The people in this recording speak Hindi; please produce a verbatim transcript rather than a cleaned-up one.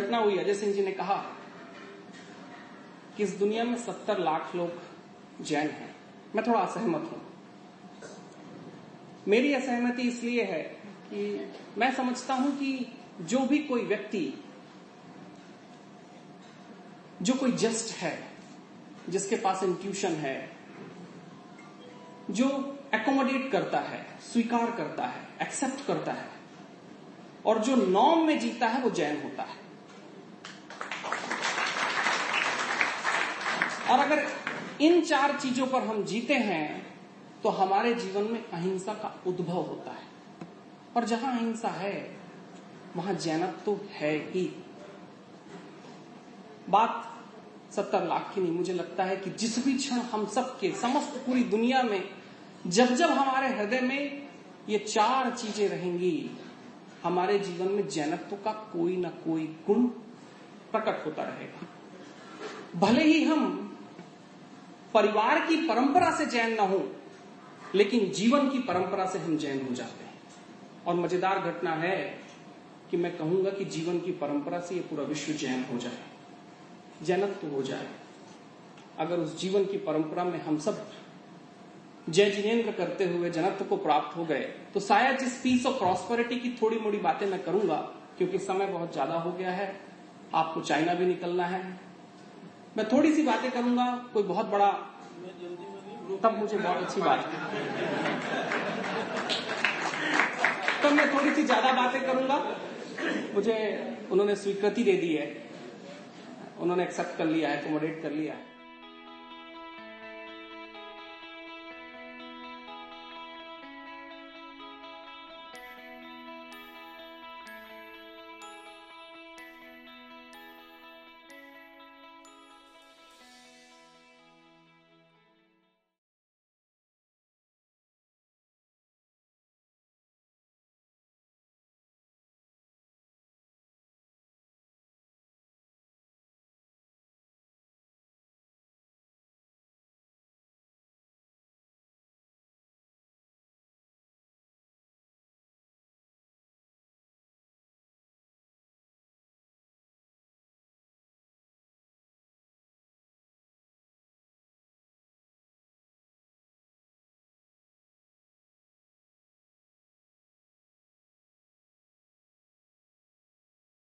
घटना हुई, अजय सिंह जी ने कहा कि इस दुनिया में सत्तर लाख लोग जैन हैं। मैं थोड़ा असहमत हूं। मेरी असहमति इसलिए है कि मैं समझता हूं कि जो भी कोई व्यक्ति जो कोई जस्ट है, जिसके पास इंट्यूशन है, जो एकोमोडेट करता है, स्वीकार करता है, एक्सेप्ट करता है और जो नॉर्म में जीता है, वो जैन होता है। और अगर इन चार चीजों पर हम जीते हैं तो हमारे जीवन में अहिंसा का उद्भव होता है, और जहां अहिंसा है वहां जैनत्व तो है ही। बात सत्तर लाख की नहीं, मुझे लगता है कि जिस भी क्षण हम सबके समस्त पूरी दुनिया में जब जब हमारे हृदय में ये चार चीजें रहेंगी, हमारे जीवन में जैनत्व का कोई ना कोई गुण प्रकट होता रहेगा। भले ही हम परिवार की परंपरा से जैन ना हो, लेकिन जीवन की परंपरा से हम जैन हो जाते हैं। और मजेदार घटना है कि मैं कहूंगा कि जीवन की परंपरा से ये पूरा विश्व जैन हो जाए, जैनत्व हो जाए। अगर उस जीवन की परंपरा में हम सब जय जिनेन्द्र करते हुए जनत्व को प्राप्त हो गए, तो शायद जिस पीस ऑफ प्रॉस्पेरिटी की थोड़ी मोड़ी बातें मैं करूंगा, क्योंकि समय बहुत ज्यादा हो गया है, आपको चाइना भी निकलना है, मैं थोड़ी सी बातें करूंगा, कोई बहुत बड़ा तब मुझे बहुत अच्छी बात तब मैं थोड़ी सी ज्यादा बातें करूंगा। मुझे उन्होंने स्वीकृति दे दी है, उन्होंने एक्सेप्ट कर लिया है, एकोमोडेट कर लिया है।